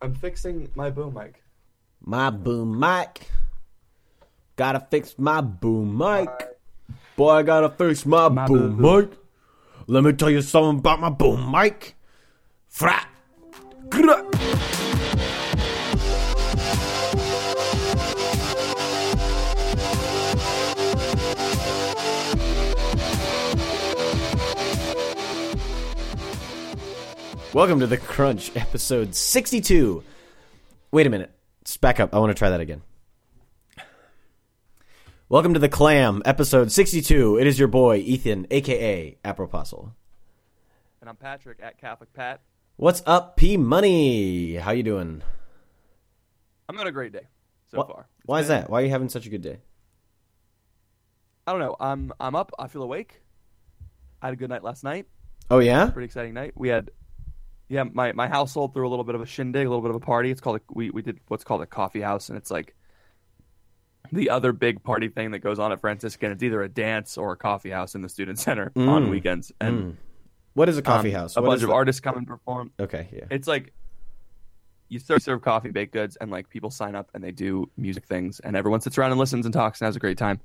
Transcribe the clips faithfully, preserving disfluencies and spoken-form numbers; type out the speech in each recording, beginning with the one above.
I'm fixing my boom mic. My boom mic. Gotta fix my boom mic. Boy, I gotta fix my, my boom, boom mic. Let me tell you something about my boom mic. Frap. Welcome to The Crunch, episode sixty-two. Wait a minute. Let's back up. I want to try that again. Welcome to The Clam, episode sixty-two. It is your boy, Ethan, a k a. Aproposal. And I'm Patrick, at Catholic Pat. What's up, P-Money? How you doing? I'm having a great day so what? far. It's Why been... is that? Why are you having such a good day? I don't know. I'm I'm up. I feel awake. I had a good night last night. Oh, yeah? Pretty exciting night. We had... Yeah, my, my household threw a little bit of a shindig, a little bit of a party. It's called a, we we did what's called a coffee house, and it's like the other big party thing that goes on at Franciscan. It's either a dance or a coffee house in the student center mm. on weekends. And mm. what is a coffee um, house? A what bunch of that? Artists come and perform. Okay, yeah. It's like you serve, serve coffee, baked goods, and like people sign up and they do music things, and everyone sits around and listens and talks and has a great time.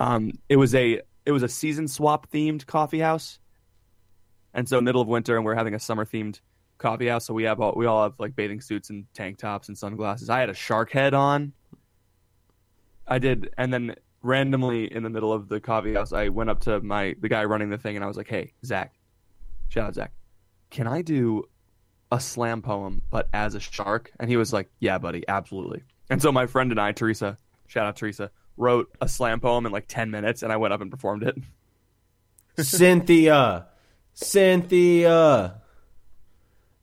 Um, it was a it was a season swap themed coffee house, and so middle of winter, and we're having a summer themed. Coffee house, so we have all, we all have like bathing suits and tank tops and sunglasses. I had a shark head on. I did, and then randomly in the middle of the coffee house, I went up to my the guy running the thing, and I was like, "Hey, Zach, shout out Zach, can I do a slam poem but as a shark?" And he was like, "Yeah, buddy, absolutely." And so my friend and I, Teresa, shout out Teresa, wrote a slam poem in like ten minutes, and I went up and performed it. Cynthia, Cynthia.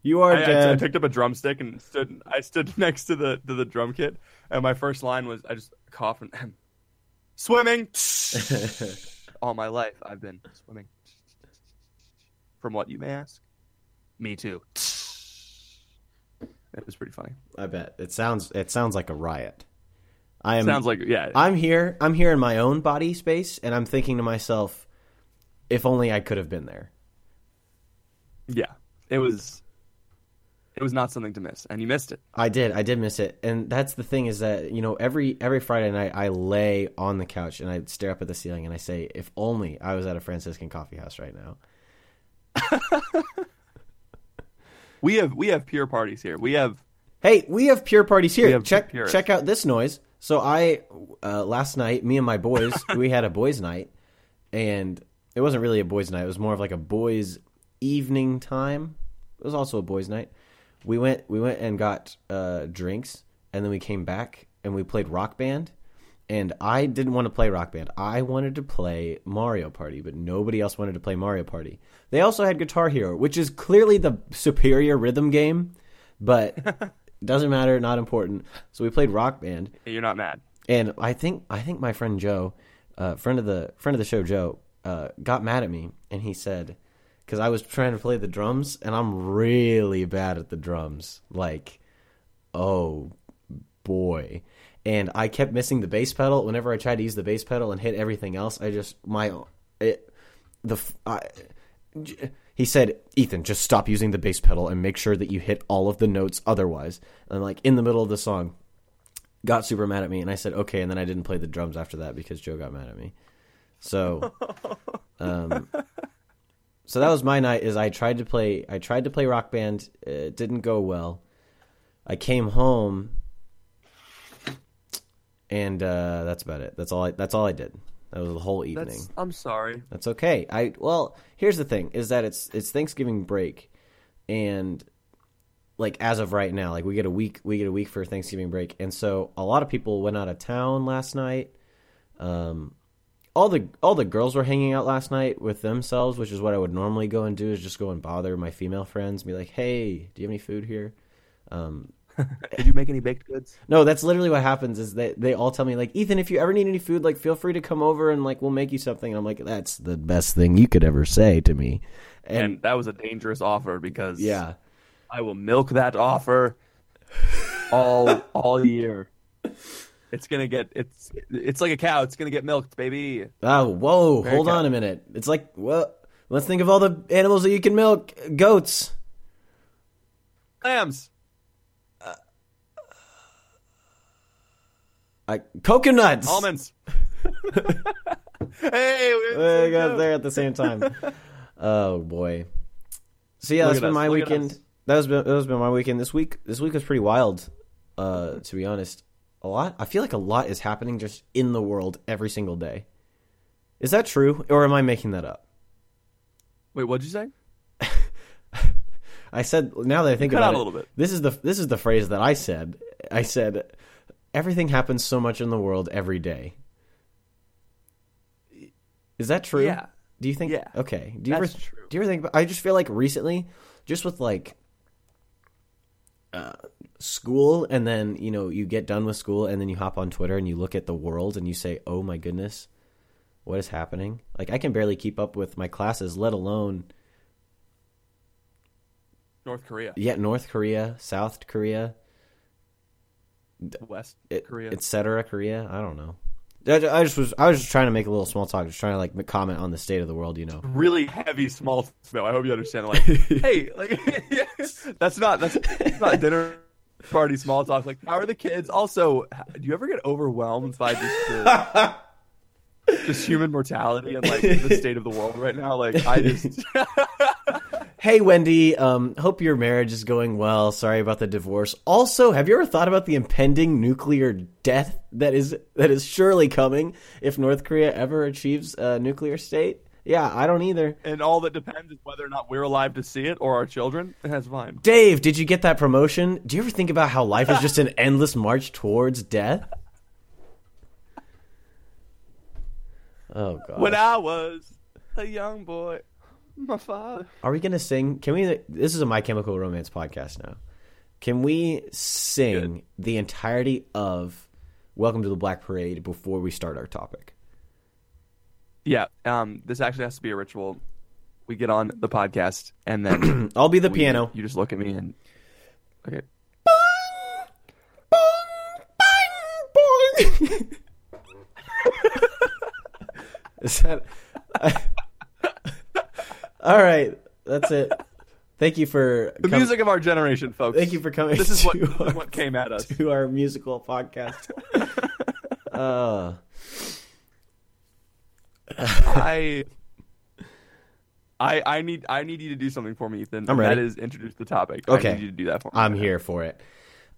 You are I, dead. I, I picked up a drumstick and stood. I stood next to the to the drum kit, and my first line was, "I just cough and swimming." All my life, I've been swimming. From what you may ask, me too. It was pretty funny. I bet it sounds. It sounds like a riot. I am. Sounds like yeah. I'm here. I'm here in my own body space, and I'm thinking to myself, if only I could have been there. Yeah, it was. It was not something to miss, and you missed it. I did. I did miss it. And that's the thing is that, you know, every every Friday night I lay on the couch and I stare up at the ceiling and I say, if only I was at a Franciscan coffee house right now. we have we have pure parties here. We have Hey, we have pure parties here. Check check out this noise. So I uh, last night, me and my boys, we had a boys' night, and it wasn't really a boys' night. It was more of like a boys' evening time. It was also a boys' night. We went we went and got uh, drinks, and then we came back, and we played Rock Band. And I didn't want to play Rock Band. I wanted to play Mario Party, but nobody else wanted to play Mario Party. They also had Guitar Hero, which is clearly the superior rhythm game, but doesn't matter, not important. So we played Rock Band. You're not mad. And I think I think my friend Joe, uh, friend of the friend of the show Joe, uh, got mad at me, and he said... Because I was trying to play the drums, and I'm really bad at the drums. Like, oh, boy. And I kept missing the bass pedal. Whenever I tried to use the bass pedal and hit everything else, I just, my, it, the, I, he said, Ethan, just stop using the bass pedal and make sure that you hit all of the notes otherwise. And like, in the middle of the song, got super mad at me, and I said, okay, and then I didn't play the drums after that because Joe got mad at me. So, um... So that was my night. Is I tried to play. I tried to play Rock Band. It didn't go well. I came home, and uh, that's about it. That's all. I, that's all I did. That was the whole evening. That's, I'm sorry. That's okay. I well, here's the thing: is that it's it's Thanksgiving break, and like as of right now, like we get a week. We get a week for Thanksgiving break, and so a lot of people went out of town last night. Um. All the all the girls were hanging out last night with themselves, which is what I would normally go and do, is just go and bother my female friends and be like, hey, do you have any food here? Um, Did you make any baked goods? No, that's literally what happens is that they all tell me, like, Ethan, if you ever need any food, like, feel free to come over and, like, we'll make you something. And I'm like, that's the best thing you could ever say to me. And, and that was a dangerous offer because yeah. I will milk that offer all all year. It's going to get – it's it's like a cow. It's going to get milked, baby. Oh, whoa. Very hold cow. on a minute. It's like, well, let's think of all the animals that you can milk. Goats. Clams. I, coconuts, almonds. Hey, we got there at the same time. Oh boy! So yeah, that's been my weekend. That was been, that was been my weekend. This week, this week was pretty wild. Uh, to be honest, a lot. I feel like a lot is happening just in the world every single day. Is that true, or am I making that up? Wait, what'd you say? I said. Now that I think about it, a little bit. This is the this is the phrase that I said. I said. Everything happens so much in the world every day. Is that true? Yeah. Do you think? Yeah. Okay. Do you That's ever, true. Do you ever think? I just feel like recently, just with like uh, school, and then you know you get done with school, and then you hop on Twitter and you look at the world, and you say, "Oh my goodness, what is happening?" Like I can barely keep up with my classes, let alone North Korea. Yeah, North Korea, South Korea. West it, Korea, et cetera. Korea, I don't know. I, I just was, I was just trying to make a little small talk, just trying to like comment on the state of the world, you know. Really heavy small talk. I hope you understand. Like, hey, like yeah, that's not that's, that's not dinner party small talk. Like, how are the kids? Also, do you ever get overwhelmed by just the, just human mortality and like the state of the world right now? Like, I just. Hey, Wendy, um, hope your marriage is going well. Sorry about the divorce. Also, have you ever thought about the impending nuclear death that is that is surely coming if North Korea ever achieves a nuclear state? Yeah, I don't either. And all that depends is whether or not we're alive to see it or our children. That's fine. Dave, did you get that promotion? Do you ever think about how life is just an endless march towards death? Oh, God. When I was a young boy. My father. Are we gonna sing? Can we? This is a My Chemical Romance podcast now. Can we sing Good. the entirety of "Welcome to the Black Parade" before we start our topic? Yeah, um, this actually has to be a ritual. We get on the podcast, and then I'll be the we, piano. You just look at me and okay. Bong, bong, bong, bong. Is that? I, All right, that's it. Thank you for the com- music of our generation, folks. Thank you for coming. This is what, our, this is what came at us to our musical podcast. uh, I, I, I need, I need you to do something for me, Ethan. I'm ready. That is introduce the topic. Okay, I need you to do that for me. I'm here for it.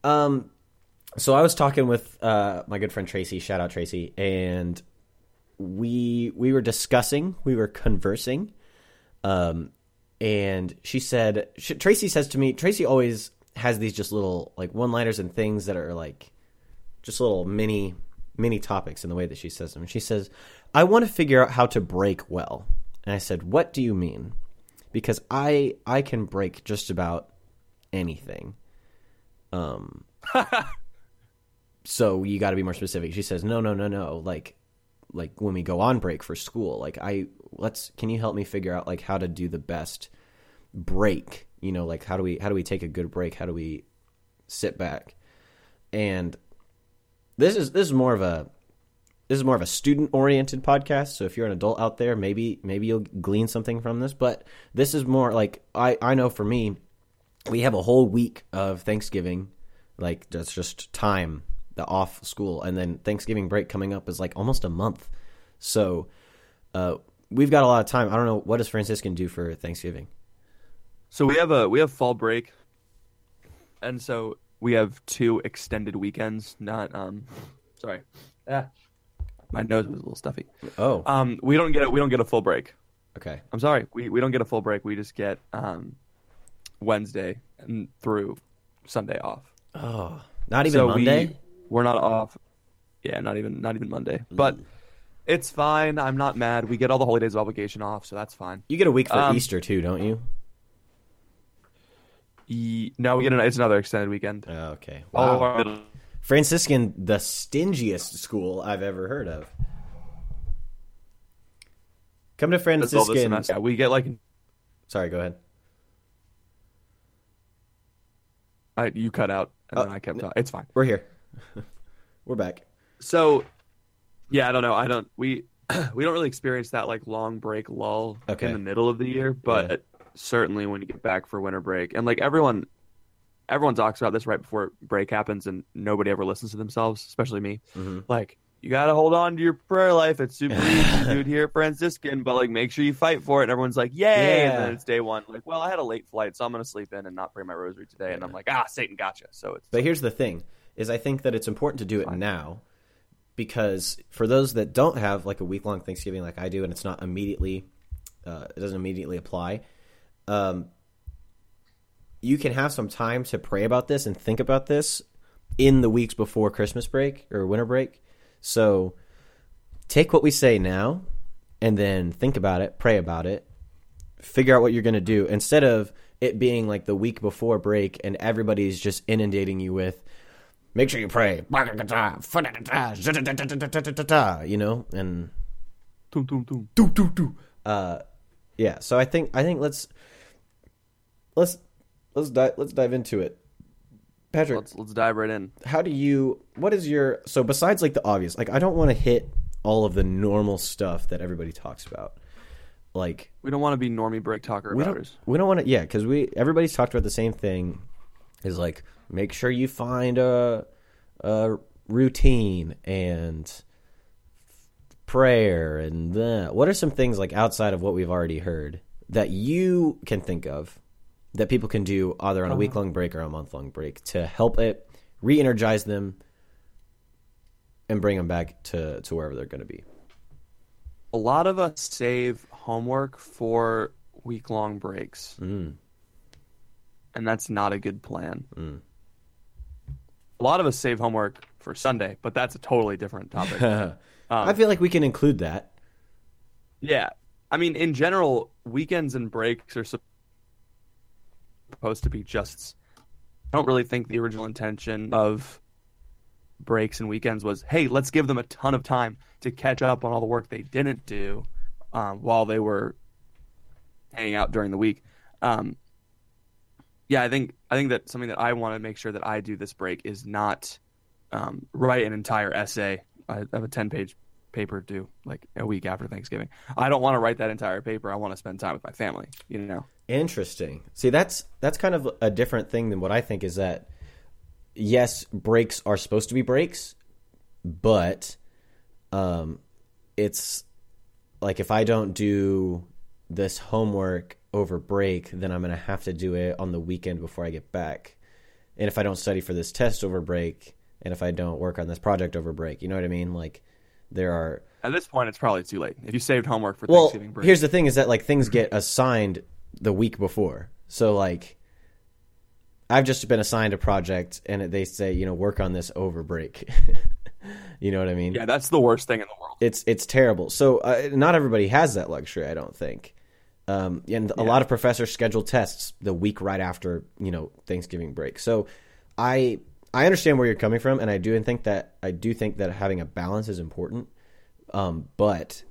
Um, so I was talking with uh my good friend Tracy. Shout out Tracy, and we we were discussing, we were conversing. Um, and she said, she, Tracy says to me, Tracy always has these just little like one-liners and things that are like just little mini, mini topics in the way that she says them. And she says, I want to figure out how to break well. And I said, what do you mean? Because I, I can break just about anything. Um, so you got to be more specific. She says, no, no, no, no. Like, like when we go on break for school, like I, let's, can you help me figure out like how to do the best break, you know, like how do we, how do we take a good break? How do we sit back? And this is, this is more of a, this is more of a student oriented podcast. So if you're an adult out there, maybe, maybe you'll glean something from this, but this is more like, I, I know for me, we have a whole week of Thanksgiving. Like that's just time. The off school, and then Thanksgiving break coming up is like almost a month. So uh, we've got a lot of time. I don't know. What does Franciscan do for Thanksgiving? So we have a we have fall break. And so we have two extended weekends. Not um sorry. Ah, my nose was a little stuffy. Oh. Um we don't get a, we don't get a full break. Okay. I'm sorry. We we don't get a full break. We just get um Wednesday and through Sunday off. Oh. Not even so Monday? We, We're not off. Yeah, not even not even Monday. But it's fine. I'm not mad. We get all the holidays of obligation off, so that's fine. You get a week for um, Easter too, don't you? No, we get an, it's another extended weekend. Oh, okay. Wow. Our- Franciscan, the stingiest school I've ever heard of. Come to Franciscan. Yeah, we get like. Sorry, go ahead. I you cut out and oh, then I kept talking. It's fine. We're here. We're back. So, yeah, I don't know. I don't. We we don't really experience that like long break lull okay. in the middle of the year, but yeah. certainly when you get back for winter break, and like everyone, everyone talks about this right before break happens, and nobody ever listens to themselves, especially me. Mm-hmm. Like. You got to hold on to your prayer life. It's super easy, dude, here at Franciscan, but like make sure you fight for it. And everyone's like, yay. Yeah. And then it's day one. Like, well, I had a late flight, so I'm going to sleep in and not pray my rosary today. Yeah. And I'm like, ah, Satan, gotcha. So it's. But here's the thing is I think that it's important to do it Fine. now because for those that don't have like a week long Thanksgiving like I do, and it's not immediately, uh, it doesn't immediately apply. Um, you can have some time to pray about this and think about this in the weeks before Christmas break or winter break. So take what we say now and then think about it, pray about it, figure out what you're going to do instead of it being like the week before break and everybody's just inundating you with, make sure you pray, you know, and uh, yeah. So I think, I think let's, let's, let's dive, let's dive into it. Patrick, let's, let's dive right in. How do you – what is your – so besides like the obvious, like I don't want to hit all of the normal stuff that everybody talks about. Like – we don't want to be normie break talker abouters. We don't want to – yeah, because we everybody's talked about the same thing is like make sure you find a, a routine and prayer and that. What are some things like outside of what we've already heard that you can think of? That people can do either on a week-long break or a month-long break to help it re-energize them and bring them back to, to wherever they're going to be. A lot of us save homework for week-long breaks, mm. and that's not a good plan. Mm. A lot of us save homework for Sunday, but that's a totally different topic. um, I feel like we can include that. Yeah. I mean, in general, weekends and breaks are supposed supposed to be just I don't really think the original intention of breaks and weekends was, hey, let's give them a ton of time to catch up on all the work they didn't do um, while they were hanging out during the week. Um, yeah, I think I think that something that I want to make sure that I do this break is not um, write an entire essay. I have a ten-page paper due like a week after Thanksgiving. I don't want to write that entire paper. I want to spend time with my family, you know. Interesting. See, that's that's kind of a different thing than what I think is that, yes, breaks are supposed to be breaks, but um, it's like if I don't do this homework over break, then I'm going to have to do it on the weekend before I get back. And if I don't study for this test over break, and if I don't work on this project over break, you know what I mean? Like there are – at this point, it's probably too late. If you saved homework for well, Thanksgiving break. Well, here's the thing is that like things get assigned – the week before. So like I've just been assigned a project and they say, you know, work on this over break. You know what I mean? Yeah, that's the worst thing in the world. It's it's terrible. So uh, not everybody has that luxury, I don't think. Um, and yeah. a lot of professors schedule tests the week right after, you know, Thanksgiving break. So I I understand where you're coming from and I do think that I do think that having a balance is important. Um, but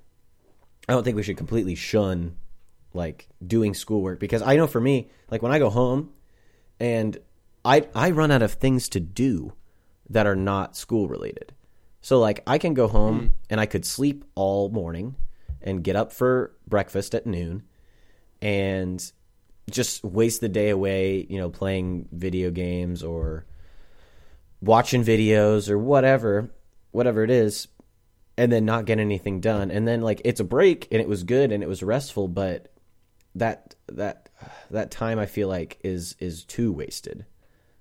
I don't think we should completely shun like doing schoolwork because I know for me, like when I go home and I, I run out of things to do that are not school related. So like I can go home mm-hmm. and I could sleep all morning and get up for breakfast at noon and just waste the day away, you know, playing video games or watching videos or whatever, whatever it is. And then not get anything done. And then like, it's a break and it was good and it was restful, but that that that time I feel like is is too wasted.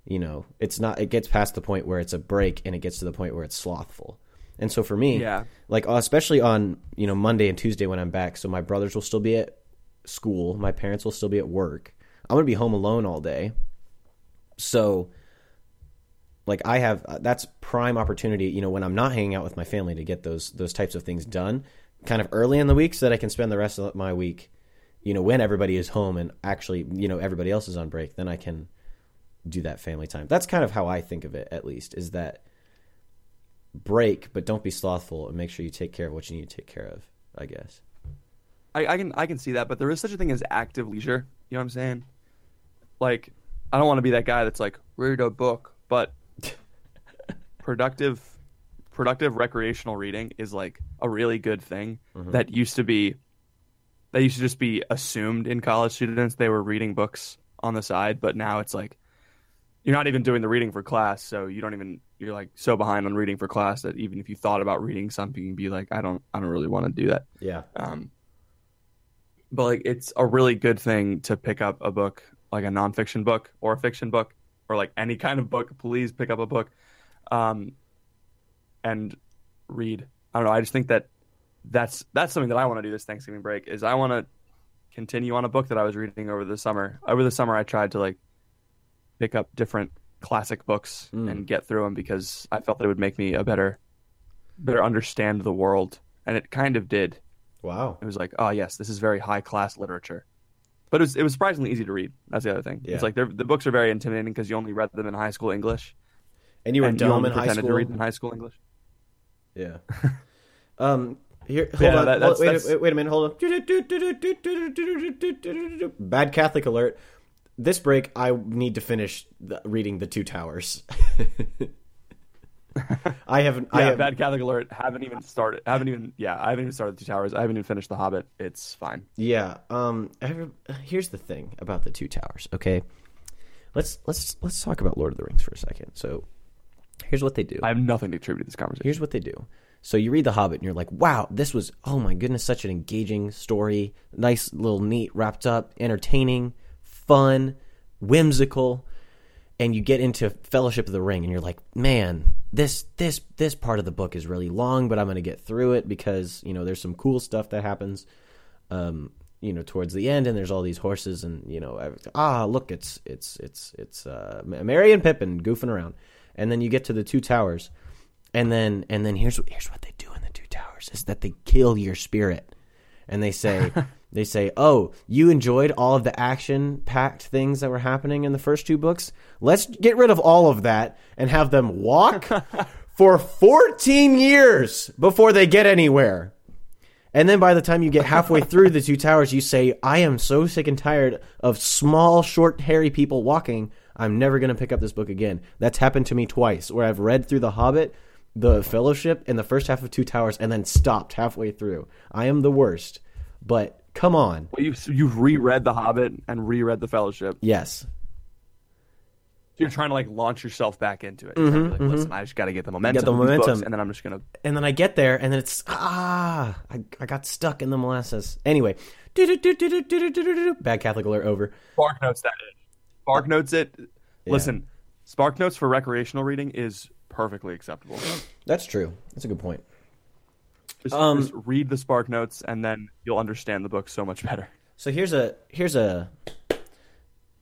You know, it's not it gets past the point where it's a break and it gets to the point where it's slothful. And so for me, yeah. like especially on, you know, Monday and Tuesday when I'm back, so my brothers will still be at school, my parents will still be at work. I'm going to be home alone all day. So like I have that's prime opportunity, you know, when I'm not hanging out with my family to get those those types of things done kind of early in the week so that I can spend the rest of my week, you know, when everybody is home and actually, you know, everybody else is on break, then I can do that family time. That's kind of how I think of it, at least, is that break, but don't be slothful and make sure you take care of what you need to take care of, I guess. I, I can I can see that, but there is such a thing as active leisure. You know what I'm saying? Like, I don't want to be that guy that's like, read a book, but productive productive recreational reading is like a really good thing mm-hmm. that used to be that used to just be assumed in college students. They were reading books on the side, but now it's like you're not even doing the reading for class, so you don't even you're like so behind on reading for class that even if you thought about reading something, you'd be like, I don't I don't really want to do that. Yeah. Um but like it's a really good thing to pick up a book, like a nonfiction book or a fiction book or like any kind of book. Please pick up a book um and read. I don't know, I just think that that's that's something that I want to do this Thanksgiving break, is I want to continue on a book that I was reading over the summer. Over the summer I tried to like pick up different classic books mm. and get through them because I felt that it would make me a better better understand the world, and it kind of did. Wow. It was like, oh yes, this is very high class literature. But it was it was surprisingly easy to read. That's the other thing. Yeah. It's like the books are very intimidating because you only read them in high school English. And you were and dumb you only in high school to read in high school English. Yeah. um Here, hold yeah, on. That, that's, wait, that's... Wait, wait a minute. Hold on. Bad Catholic alert. This break, I need to finish the, reading The Two Towers. I haven't. Yeah, I have... Bad Catholic alert. Haven't even started. Haven't even. Yeah, I haven't even started The Two Towers. I haven't even finished The Hobbit. It's fine. Yeah. Um. Every, here's the thing about The Two Towers. Okay. Let's let's let's talk about Lord of the Rings for a second. So, here's what they do. I have nothing to attribute to this conversation. Here's what they do. So you read The Hobbit and you're like, wow, this was, oh my goodness, such an engaging story. Nice, little neat, wrapped up, entertaining, fun, whimsical. And you get into Fellowship of the Ring and you're like, man, this this this part of the book is really long, but I'm going to get through it because, you know, there's some cool stuff that happens, um, you know, towards the end. And there's all these horses and, you know, everything. ah, look, it's, it's, it's, it's uh, Merry and Pippin goofing around. And then you get to The Two Towers. And then, and then here's here's what they do in The Two Towers, is that they kill your spirit, and they say they say, "Oh, you enjoyed all of the action-packed things that were happening in the first two books. Let's get rid of all of that and have them walk for fourteen years before they get anywhere." And then by the time you get halfway through The Two Towers, you say, "I am so sick and tired of small, short, hairy people walking. I'm never going to pick up this book again." That's happened to me twice, where I've read through The Hobbit, The Fellowship, and the first half of Two Towers, and then stopped halfway through. I am the worst, but come on. Well, you've, you've reread The Hobbit and reread The Fellowship. Yes. You're trying to like launch yourself back into it. Mm-hmm, like, listen, mm-hmm. I just got to get the momentum. Get the momentum, books, and then I'm just gonna. And then I get there, and then it's ah, I, I got stuck in the molasses. Anyway, Bad Catholic alert over. Spark notes that. Spark notes it. Listen, yeah. Spark notes for recreational reading is perfectly acceptable. That's true. That's a good point. Just, um, just read the Spark Notes, and then you'll understand the book so much better. So here's a here's a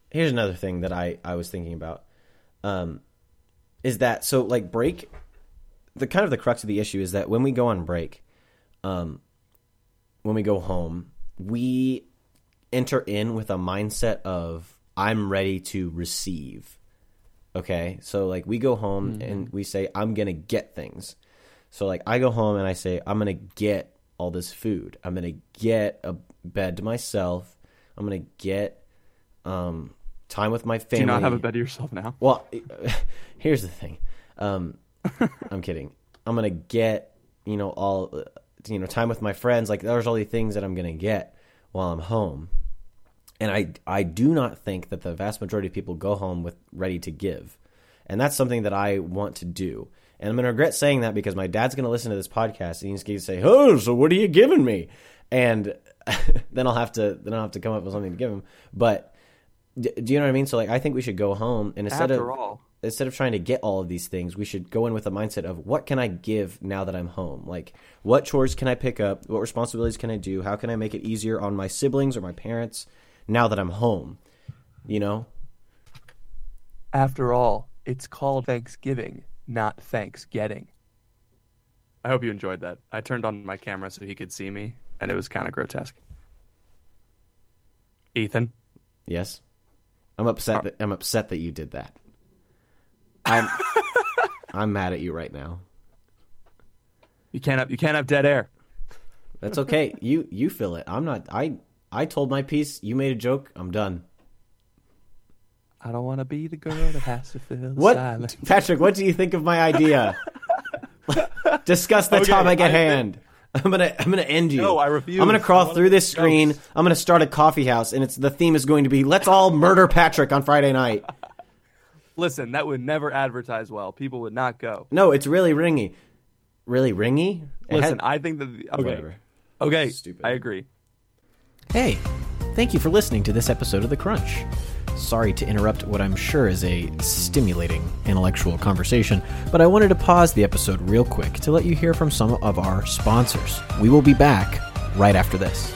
here's another thing that I, I was thinking about, um, is that so like break. The kind of the crux of the issue is that when we go on break, um, when we go home, we enter in with a mindset of I'm ready to receive. Okay, so like we go home mm-hmm. and we say, I'm going to get things. So like I go home and I say, I'm going to get all this food. I'm going to get a bed to myself. I'm going to get um, time with my family. Do you not have a bed to yourself now? Well, here's the thing. Um, I'm kidding. I'm going to get, you know, all, you know, time with my friends. Like there's all these things that I'm going to get while I'm home. And I, I do not think that the vast majority of people go home with ready to give. And that's something that I want to do. And I'm going to regret saying that because my dad's going to listen to this podcast and he's going to say, "Oh, so what are you giving me?" And then I'll have to then I'll have to come up with something to give him. But d- do you know what I mean? So like I think we should go home and instead After of all. instead of trying to get all of these things, we should go in with a mindset of what can I give now that I'm home? Like what chores can I pick up? What responsibilities can I do? How can I make it easier on my siblings or my parents? Now that I'm home, you know? After all, it's called Thanksgiving, not Thanksgetting. I hope you enjoyed that. I turned on my camera so he could see me, and it was kind of grotesque. Ethan? Yes? I'm upset. Uh, that, I'm upset that you did that. I'm I'm mad at you right now. You can't have you can't have dead air. That's okay. You you feel it. I'm not. I I told my piece. You made a joke. I'm done. I don't want to be the girl that has to feel what? Silent. Patrick, what do you think of my idea? Discuss the okay, topic at I, hand. I'm gonna I'm gonna end you. No, I refuse. I'm gonna crawl through this screen. Ghosts. I'm gonna start a coffee house, and it's the theme is going to be let's all murder Patrick on Friday night. Listen, that would never advertise well. People would not go. No, it's really ringy. Really ringy? Listen, had... I think that... The... Okay. Whatever. Okay, stupid. I agree. Hey, thank you for listening to this episode of The Crunch. Sorry to interrupt what I'm sure is a stimulating intellectual conversation, but I wanted to pause the episode real quick to let you hear from some of our sponsors. We will be back right after this.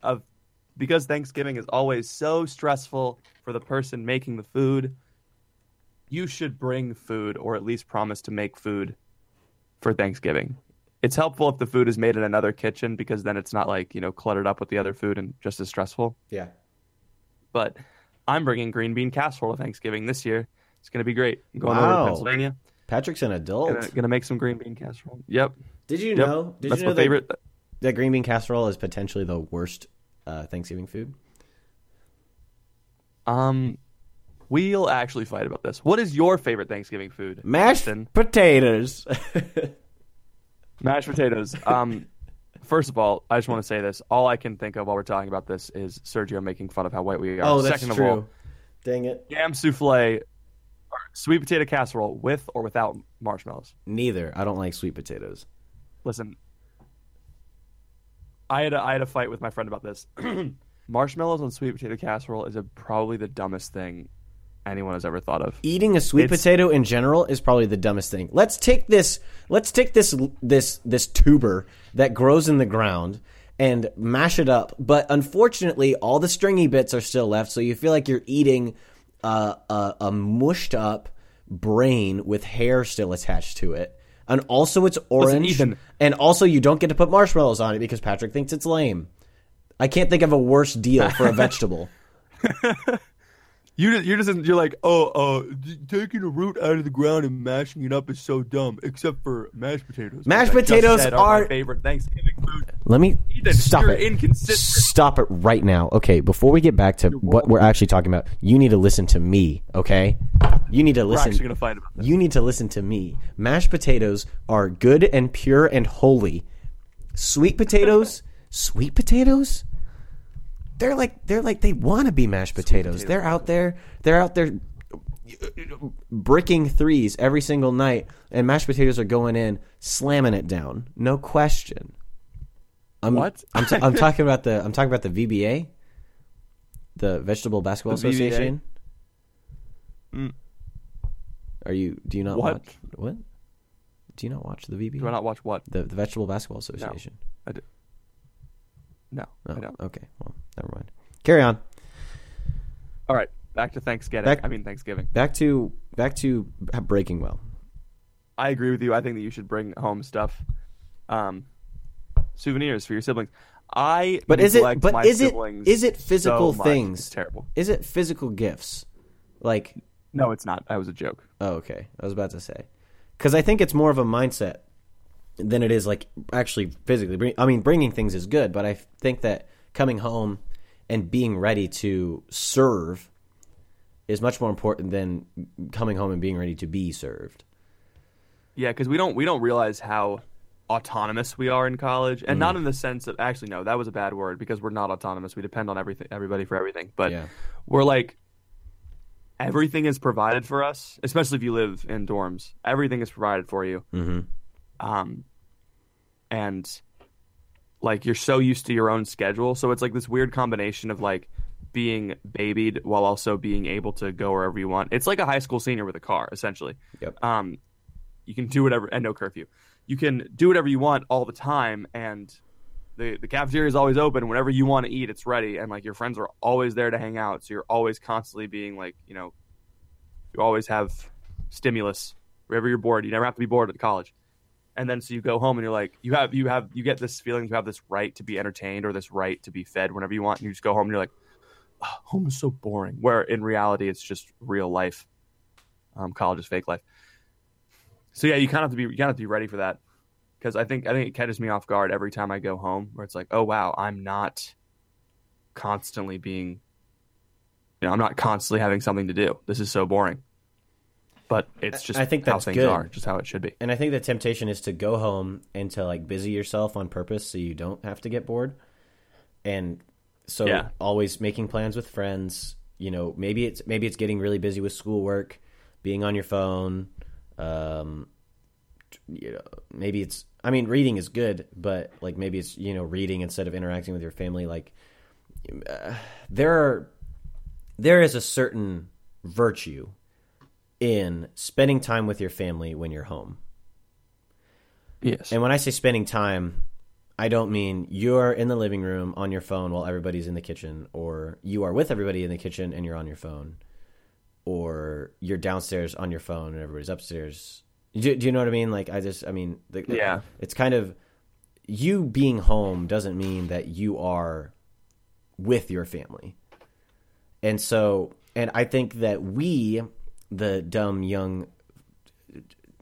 of because Thanksgiving is always so stressful for the person making the food, you should bring food or at least promise to make food for Thanksgiving. It's helpful if the food is made in another kitchen because then it's not like, you know, cluttered up with the other food and just as stressful. Yeah. But I'm bringing green bean casserole to Thanksgiving this year. It's going to be great. I'm going wow. over to Pennsylvania. Patrick's an adult. Gonna, gonna make some green bean casserole. Yep. Did you yep. know? Did That's you know my that, favorite. That green bean casserole is potentially the worst uh, Thanksgiving food. Um, we'll actually fight about this. What is your favorite Thanksgiving food? Mashed Kristen? potatoes. Mashed potatoes. Um. First of all, I just want to say this. All I can think of while we're talking about this is Sergio making fun of how white we are. Oh, that's Second true. Of all, dang it. Yam souffle, or sweet potato casserole with or without marshmallows? Neither. I don't like sweet potatoes. Listen, I had a, I had a fight with my friend about this. Marshmallows on sweet potato casserole is a, probably the dumbest thing anyone has ever thought of. Eating a sweet it's, potato in general is probably the dumbest thing. Let's take this let's take this this this tuber that grows in the ground and mash it up, but unfortunately all the stringy bits are still left, so you feel like you're eating uh, a, a mushed up brain with hair still attached to it. And also it's orange. Listen, and also you don't get to put marshmallows on it because Patrick thinks it's lame. I can't think of a worse deal for a vegetable. You just, you're just you're like oh oh taking a root out of the ground and mashing it up is so dumb, except for mashed potatoes. Mashed potatoes are, are my favorite Thanksgiving food. Let me Ethan, stop you're it. Inconsistent. Stop it right now. Okay, before we get back to what we're actually talking about, you need to listen to me. Okay, you need to listen. We're actually gonna find about that. You need to listen to me. Mashed potatoes are good and pure and holy. Sweet potatoes, sweet potatoes. They're like they're like they want to be mashed potatoes. They're out there. They're out there bricking threes every single night, and mashed potatoes are going in, slamming it down. No question. I'm, what? I'm, t- I'm talking about the I'm talking about the V B A, the Vegetable Basketball the Association. Mm. Are you? Do you not what? watch what? Do you not watch the V B A? Do I not watch what? The, the Vegetable Basketball Association. No, I do. No, no, I don't. Okay, well, never mind. Carry on. All right, back to Thanksgiving. Back, I mean Thanksgiving. Back to back to breaking well. I agree with you. I think that you should bring home stuff, um, souvenirs for your siblings. I but is it but is it is it physical so things? It's terrible. Is it physical gifts? Like no, it's not. That was a joke. Oh, okay. I was about to say because I think it's more of a mindset than it is like actually physically. Bring, I mean, bringing things is good, but I think that coming home and being ready to serve is much more important than coming home and being ready to be served. Yeah, because we don't we don't realize how autonomous we are in college, and mm. not in the sense of actually no, that was a bad word because we're not autonomous. We depend on everything, everybody for everything. But yeah. we're like everything is provided for us, especially if you live in dorms. Everything is provided for you. Mm-hmm. Um, and like you're so used to your own schedule, so it's like this weird combination of like being babied while also being able to go wherever you want. It's like a high school senior with a car, essentially. Yep. Um, you can do whatever and no curfew. You can do whatever you want all the time, and the the cafeteria is always open. Whenever you want to eat, it's ready, and like your friends are always there to hang out. So you're always constantly being like, you know, you always have stimulus wherever you're bored. You never have to be bored at college. And then so you go home and you're like, you have, you have, you get this feeling you have this right to be entertained or this right to be fed whenever you want. And you just go home and you're like, oh, home is so boring. Where in reality, it's just real life. Um, college is fake life. So yeah, you kind of have to be, you kind of have to be ready for that. Cause I think, I think it catches me off guard every time I go home where it's like, oh wow, I'm not constantly being, you know, I'm not constantly having something to do. This is so boring. But it's just I think that's how things good. Are, just how it should be. And I think the temptation is to go home and to like busy yourself on purpose so you don't have to get bored. And so yeah. always making plans with friends. You know, maybe it's maybe it's getting really busy with schoolwork, being on your phone. Um, you know, maybe it's I mean, reading is good, but like maybe it's you know reading instead of interacting with your family. Like uh, there are there is a certain virtue in spending time with your family when you're home. Yes. And when I say spending time, I don't mean you're in the living room on your phone while everybody's in the kitchen, or you are with everybody in the kitchen and you're on your phone, or you're downstairs on your phone and everybody's upstairs. Do, do you know what I mean? Like I just, I mean, the, yeah. it's kind of you being home doesn't mean that you are with your family. And so, and I think that we the dumb young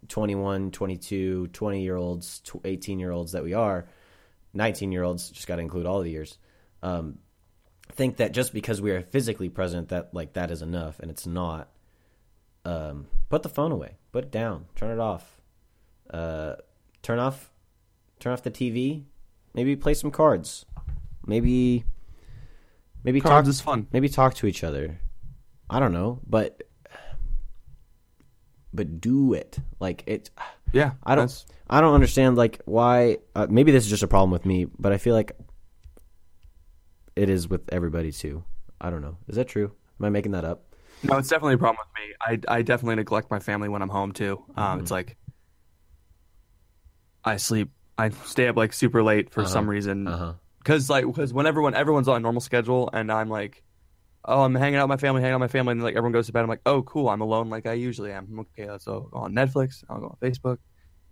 twenty-one, twenty-two, twenty-year-olds, eighteen-year-olds that we are, nineteen-year-olds, just got to include all the years, um, think that just because we are physically present that, like, that is enough, and it's not. Um, put the phone away. Put it down. Turn it off. Uh, turn off turn off the T V. Maybe play some cards. Maybe maybe cards talk, is fun. Maybe talk to each other. I don't know, but... but do it like it. Yeah. I don't, that's... I don't understand like why, uh, maybe this is just a problem with me, but I feel like it is with everybody too. I don't know. Is that true? Am I making that up? No, it's definitely a problem with me. I, I definitely neglect my family when I'm home too. Um, mm-hmm. It's like I sleep, I stay up like super late for uh-huh. some reason. Uh-huh. Cause like, cause when everyone, everyone's on a normal schedule and I'm like, oh, I'm hanging out with my family, hanging out with my family, and like everyone goes to bed. I'm like, oh, cool, I'm alone like I usually am. Okay, so I'll go on Netflix, I'll go on Facebook,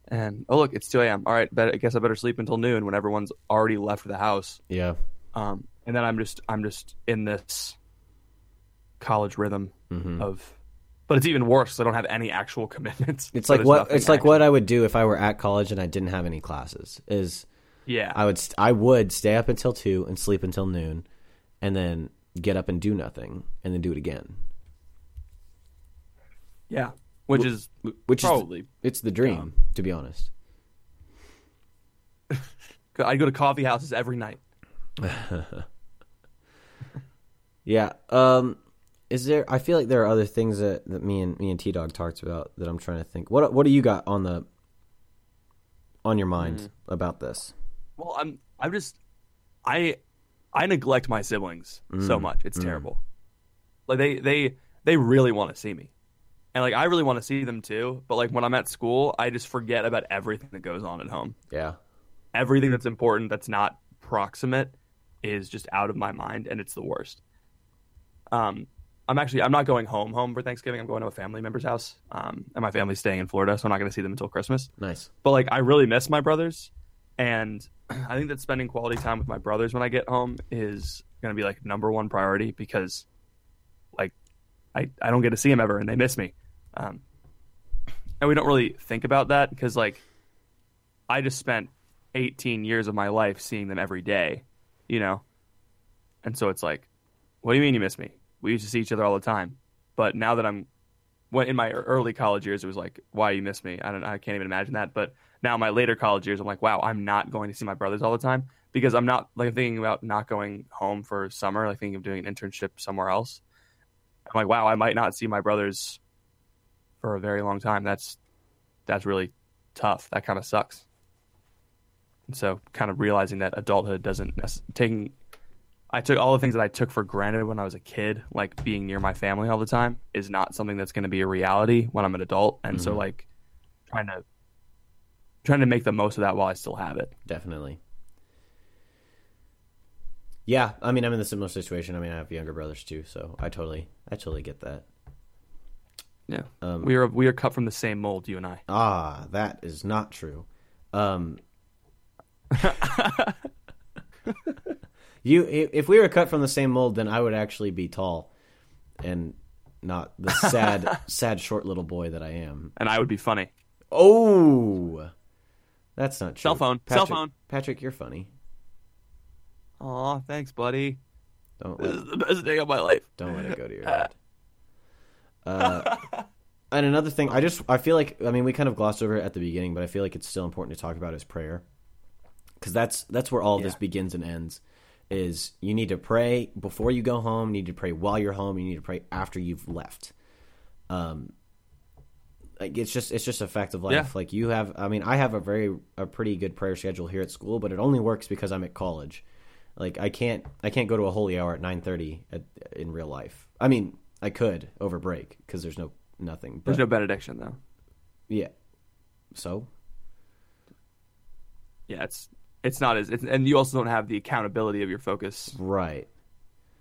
and oh, look, it's two a.m. All right, bet, I guess I better sleep until noon when everyone's already left the house. Yeah. Um, and then I'm just I'm just in this college rhythm mm-hmm. of, but it's even worse. I don't have any actual commitments. It's so like what it's actual. Like what I would do if I were at college and I didn't have any classes. Is yeah, I would I would stay up until two and sleep until noon, and then get up and do nothing and then do it again. Yeah. Which is which probably is, it's the dream, um, to be honest. I go to coffee houses every night. yeah. Um, is there, I feel like there are other things that, that me and me and T-Dog talked about that I'm trying to think. What, what do you got on the, on your mind mm. about this? Well, I'm, I'm just, I, I neglect my siblings mm. so much. It's mm. terrible. Like they, they, they really want to see me. And like I really want to see them too, but like when I'm at school, I just forget about everything that goes on at home. Yeah. Everything that's important that's not proximate, is just out of my mind, and it's the worst. Um, I'm actually I'm not going home home for Thanksgiving. I'm going to a family member's house, um, and my family's staying in Florida, so I'm not going to see them until Christmas. Nice. But like, I really miss my brothers, and I think that spending quality time with my brothers when I get home is going to be like number one priority, because like I, I don't get to see them ever, and they miss me. Um, and we don't really think about that, because like I just spent eighteen years of my life seeing them every day, you know? And so it's like, what do you mean you miss me? We used to see each other all the time. But now that I'm when in my early college years, it was like, why you miss me? I don't I can't even imagine that. But now my later college years, I'm like, wow, I'm not going to see my brothers all the time, because I'm not like thinking about not going home for summer, like thinking of doing an internship somewhere else. I'm like, wow, I might not see my brothers for a very long time. That's that's really tough. That kind of sucks. And so kind of realizing that adulthood doesn't taking I took all the things that I took for granted when I was a kid, like being near my family all the time, is not something that's going to be a reality when I'm an adult. And mm-hmm. so like trying to trying to make the most of that while I still have it. Definitely. Yeah. I mean, I'm in a similar situation. I mean, I have younger brothers too, so I totally, I totally get that. Yeah. Um, we are, we are cut from the same mold, you and I. Ah, that is not true. Um, You, if we were cut from the same mold, then I would actually be tall and not the sad, sad, short little boy that I am. And I would be funny. Oh, that's not true. Cell phone. Patrick, Cell phone. Patrick, you're funny. Aw, thanks, buddy. Don't let, this is the best day of my life. Don't let it go to your head. Uh, and another thing, I just, I feel like, I mean, we kind of glossed over it at the beginning, but I feel like it's still important to talk about is prayer. Because that's, that's where all yeah. this begins and ends. Is you need to pray before you go home, you need to pray while you're home, you need to pray after you've left. Um, like it's just it's just a fact of life. Yeah. Like you have, I mean, I have a very a pretty good prayer schedule here at school, but it only works because I'm at college. Like I can't I can't go to a holy hour at nine thirty at, in real life. I mean, I could over break because there's no nothing. But, there's no benediction though. Yeah. So. Yeah, it's. It's not as, it's, and you also don't have the accountability of your focus, right?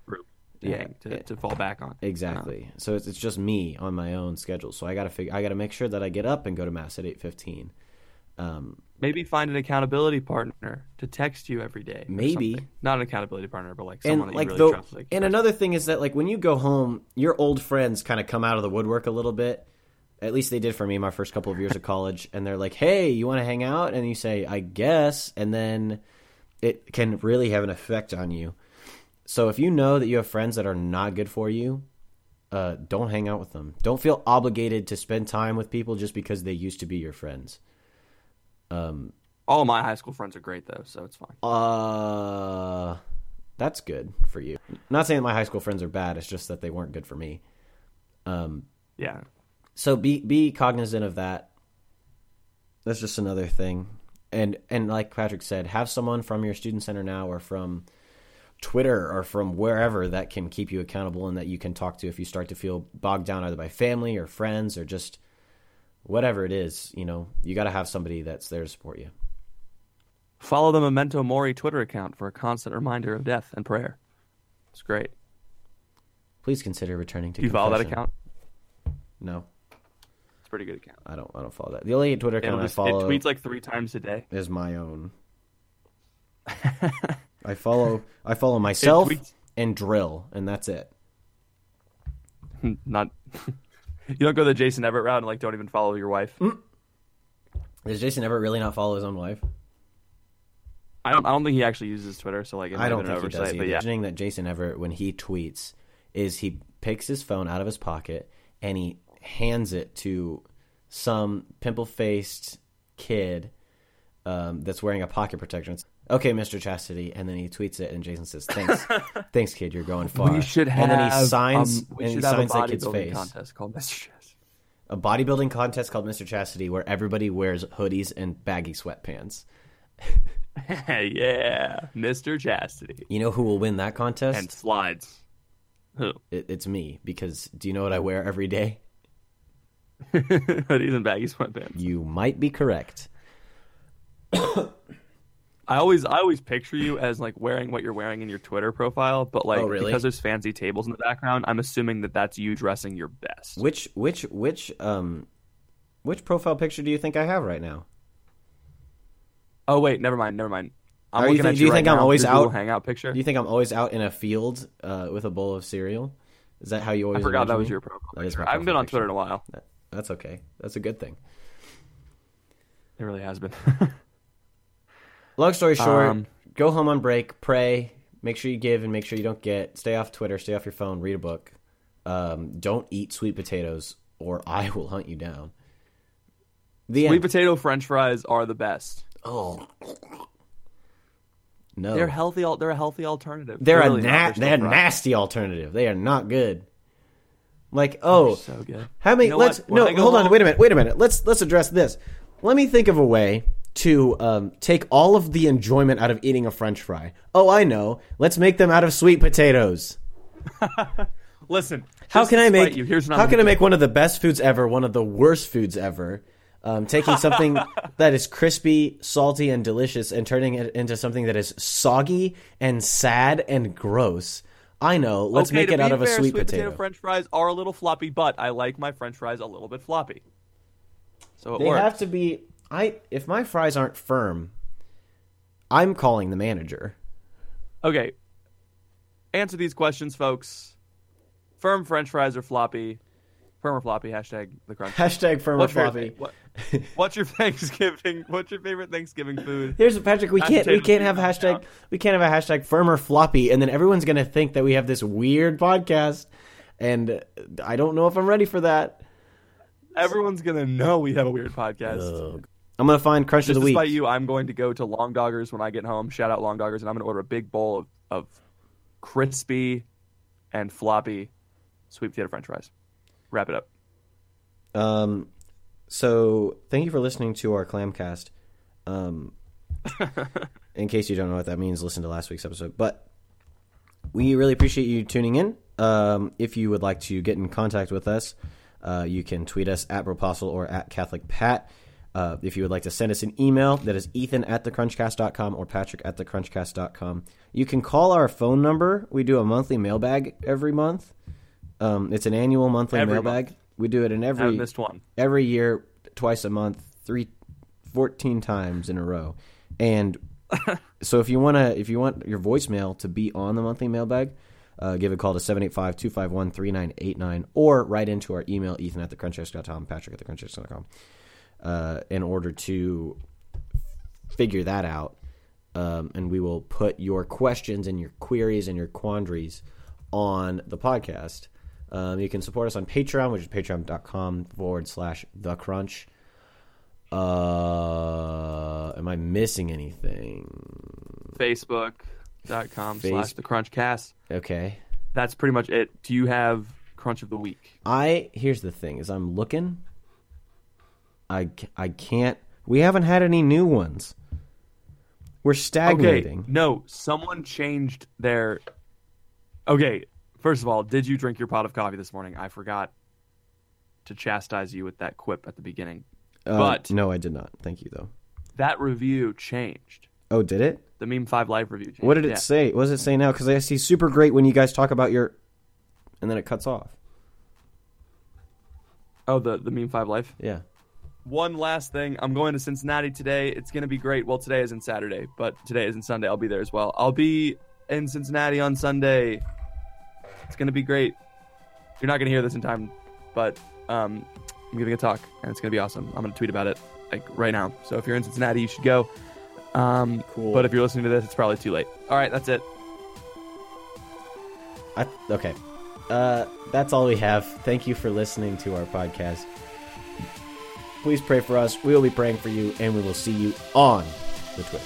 Group, yeah, to, to fall back on exactly. Uh, so it's it's just me on my own schedule. So I gotta figure, I gotta make sure that I get up and go to mass at eight fifteen. Um, maybe find an accountability partner to text you every day. Maybe not an accountability partner, but like someone and that like you really the, trust. Like, and another thing is that like when you go home, your old friends kind of come out of the woodwork a little bit. At least they did for me my first couple of years of college. And they're like, hey, you want to hang out? And you say, I guess. And then it can really have an effect on you. So if you know that you have friends that are not good for you, uh, don't hang out with them. Don't feel obligated to spend time with people just because they used to be your friends. Um, All my high school friends are great, though, so it's fine. Uh, that's good for you. I'm not saying that my high school friends are bad. It's just that they weren't good for me. Um, yeah. So be be cognizant of that. That's just another thing. And and like Patrick said, have someone from your student center now or from Twitter or from wherever that can keep you accountable and that you can talk to if you start to feel bogged down either by family or friends or just whatever it is. You know, you got to have somebody that's there to support you. Follow the Memento Mori Twitter account for a constant reminder of death and prayer. It's great. Please consider returning to confession. Do you follow that account? No. Pretty good account. I don't. I don't follow that. The only Twitter account just, I follow. It tweets like three times a day. Is my own. I follow. I follow myself and Drill, and that's it. Not. You don't go the Jason Everett route and like don't even follow your wife. Mm. Does Jason Everett really not follow his own wife? I don't. I don't think he actually uses Twitter. So like, I don't think he does. But yeah. Imagining that Jason Everett, when he tweets, is he picks his phone out of his pocket and he. Hands it to some pimple-faced kid um, that's wearing a pocket protector. It's, okay, Mister Chastity, and then he tweets it, and Jason says, "Thanks, thanks, kid, you're going far." We should have. And then he signs. Um, we and he signs that kid's face. Contest called Mister Chastity. A bodybuilding contest called Mister Chastity, where everybody wears hoodies and baggy sweatpants. Yeah, Mister Chastity. You know who will win that contest? And slides. Who? It, it's me, because do you know what I wear every day? Hoodies and baggy sweatpants. You might be correct. I always I always picture you as like wearing what you're wearing in your Twitter profile, but like oh, really? because there's fancy tables in the background, I'm assuming that that's you dressing your best. Which which which um which profile picture do you think I have right now? Oh wait, never mind, never mind. I'm looking at you right now. This little hangout picture. Do you think I'm always out in a field uh, with a bowl of cereal? Is that how you always? I forgot that was your profile picture. I haven't been on Twitter in a while. That's okay. That's a good thing. It really has been. Long story short, um, go home on break, pray, make sure you give and make sure you don't get, stay off Twitter, stay off your phone, read a book. Um, don't eat sweet potatoes or I will hunt you down. The sweet end. Potato french fries are the best. Oh. No. They're healthy. They're a healthy alternative. They're, they're a really na- they're fries. nasty alternative. They are not good. Like, oh, so good. How many? You know let's what? no. Hold on. Wait a minute. Wait a minute. Let's let's address this. Let me think of a way to um, take all of the enjoyment out of eating a French fry. Oh, I know. Let's make them out of sweet potatoes. Listen, how can I make? You. Here's how can I make one of the best foods ever, one of the worst foods ever? Um, taking something that is crispy, salty, and delicious, and turning it into something that is soggy and sad and gross. I know. Let's okay, make it out fair, of a sweet, sweet potato. potato. French fries are a little floppy, but I like my French fries a little bit floppy. So it they works. have to be. I if my fries aren't firm, I'm calling the manager. Okay. Answer these questions, folks. Firm French fries or floppy? Firm or floppy? Hashtag the crunch. Hashtag firm or floppy. Your, what, what's your Thanksgiving? What's your favorite Thanksgiving food? Here's Patrick. We can't. We can't have hashtag. Down. We can't have a hashtag firm or floppy, and then everyone's gonna think that we have this weird podcast. And I don't know if I'm ready for that. Everyone's gonna know we have a weird podcast. Ugh. I'm going to find Crunch Just of the Week. Despite you, I'm going to go to Long Dogger's when I get home. Shout out Long Dogger's. And I'm going to order a big bowl of, of crispy and floppy sweet potato french fries. Wrap it up. Um, So thank you for listening to our Clamcast. Um, in case you don't know what that means, listen to last week's episode. But we really appreciate you tuning in. Um, if you would like to get in contact with us, uh, you can tweet us at Aproposal or at Catholic Pat. Uh, if you would like to send us an email, that is Ethan at the crunchcast dot com or Patrick at the crunchcast dot com. You can call our phone number. We do a monthly mailbag every month. Um, it's an annual monthly every mailbag. Month. We do it in every I missed one. every year, twice a month, three, fourteen times in a row. And so if you wanna, if you want your voicemail to be on the monthly mailbag, uh, give a call to seven eight five, two five one, three nine eight nine or write into our email, Ethan at the crunchcast dot com, Patrick at the crunchcast dot com. Uh, in order to figure that out, um, and we will put your questions and your queries and your quandaries on the podcast. Um, you can support us on Patreon, which is patreon.com forward slash The Crunch. Uh, am I missing anything? Facebook.com Face- slash The Crunch Cast. Okay. That's pretty much it. Do you have Crunch of the Week? I Here's the thing is I'm looking... I, I can't. We haven't had any new ones. We're stagnating. Okay, no, someone changed their. Okay, first of all, did you drink your pot of coffee this morning? I forgot to chastise you with that quip at the beginning. Uh, but no, I did not. Thank you, though. That review changed. Oh, did it? The Meme five Live review changed. What did it yeah. say? What does it say now? Because I see super great when you guys talk about your. And then it cuts off. Oh, the, the Meme five Live? Yeah. One last thing. I'm going to Cincinnati today. It's going to be great. Well, today isn't Saturday, but today isn't Sunday. I'll be there as well. I'll be in Cincinnati on Sunday. It's going to be great. You're not going to hear this in time, but um, I'm giving a talk, and it's going to be awesome. I'm going to tweet about it like right now. So if you're in Cincinnati, you should go. Um, cool. But if you're listening to this, it's probably too late. All right, that's it. I, okay. Uh, that's all we have. Thank you for listening to our podcast. Please pray for us. We will be praying for you, and we will see you on the Twitter.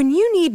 When you need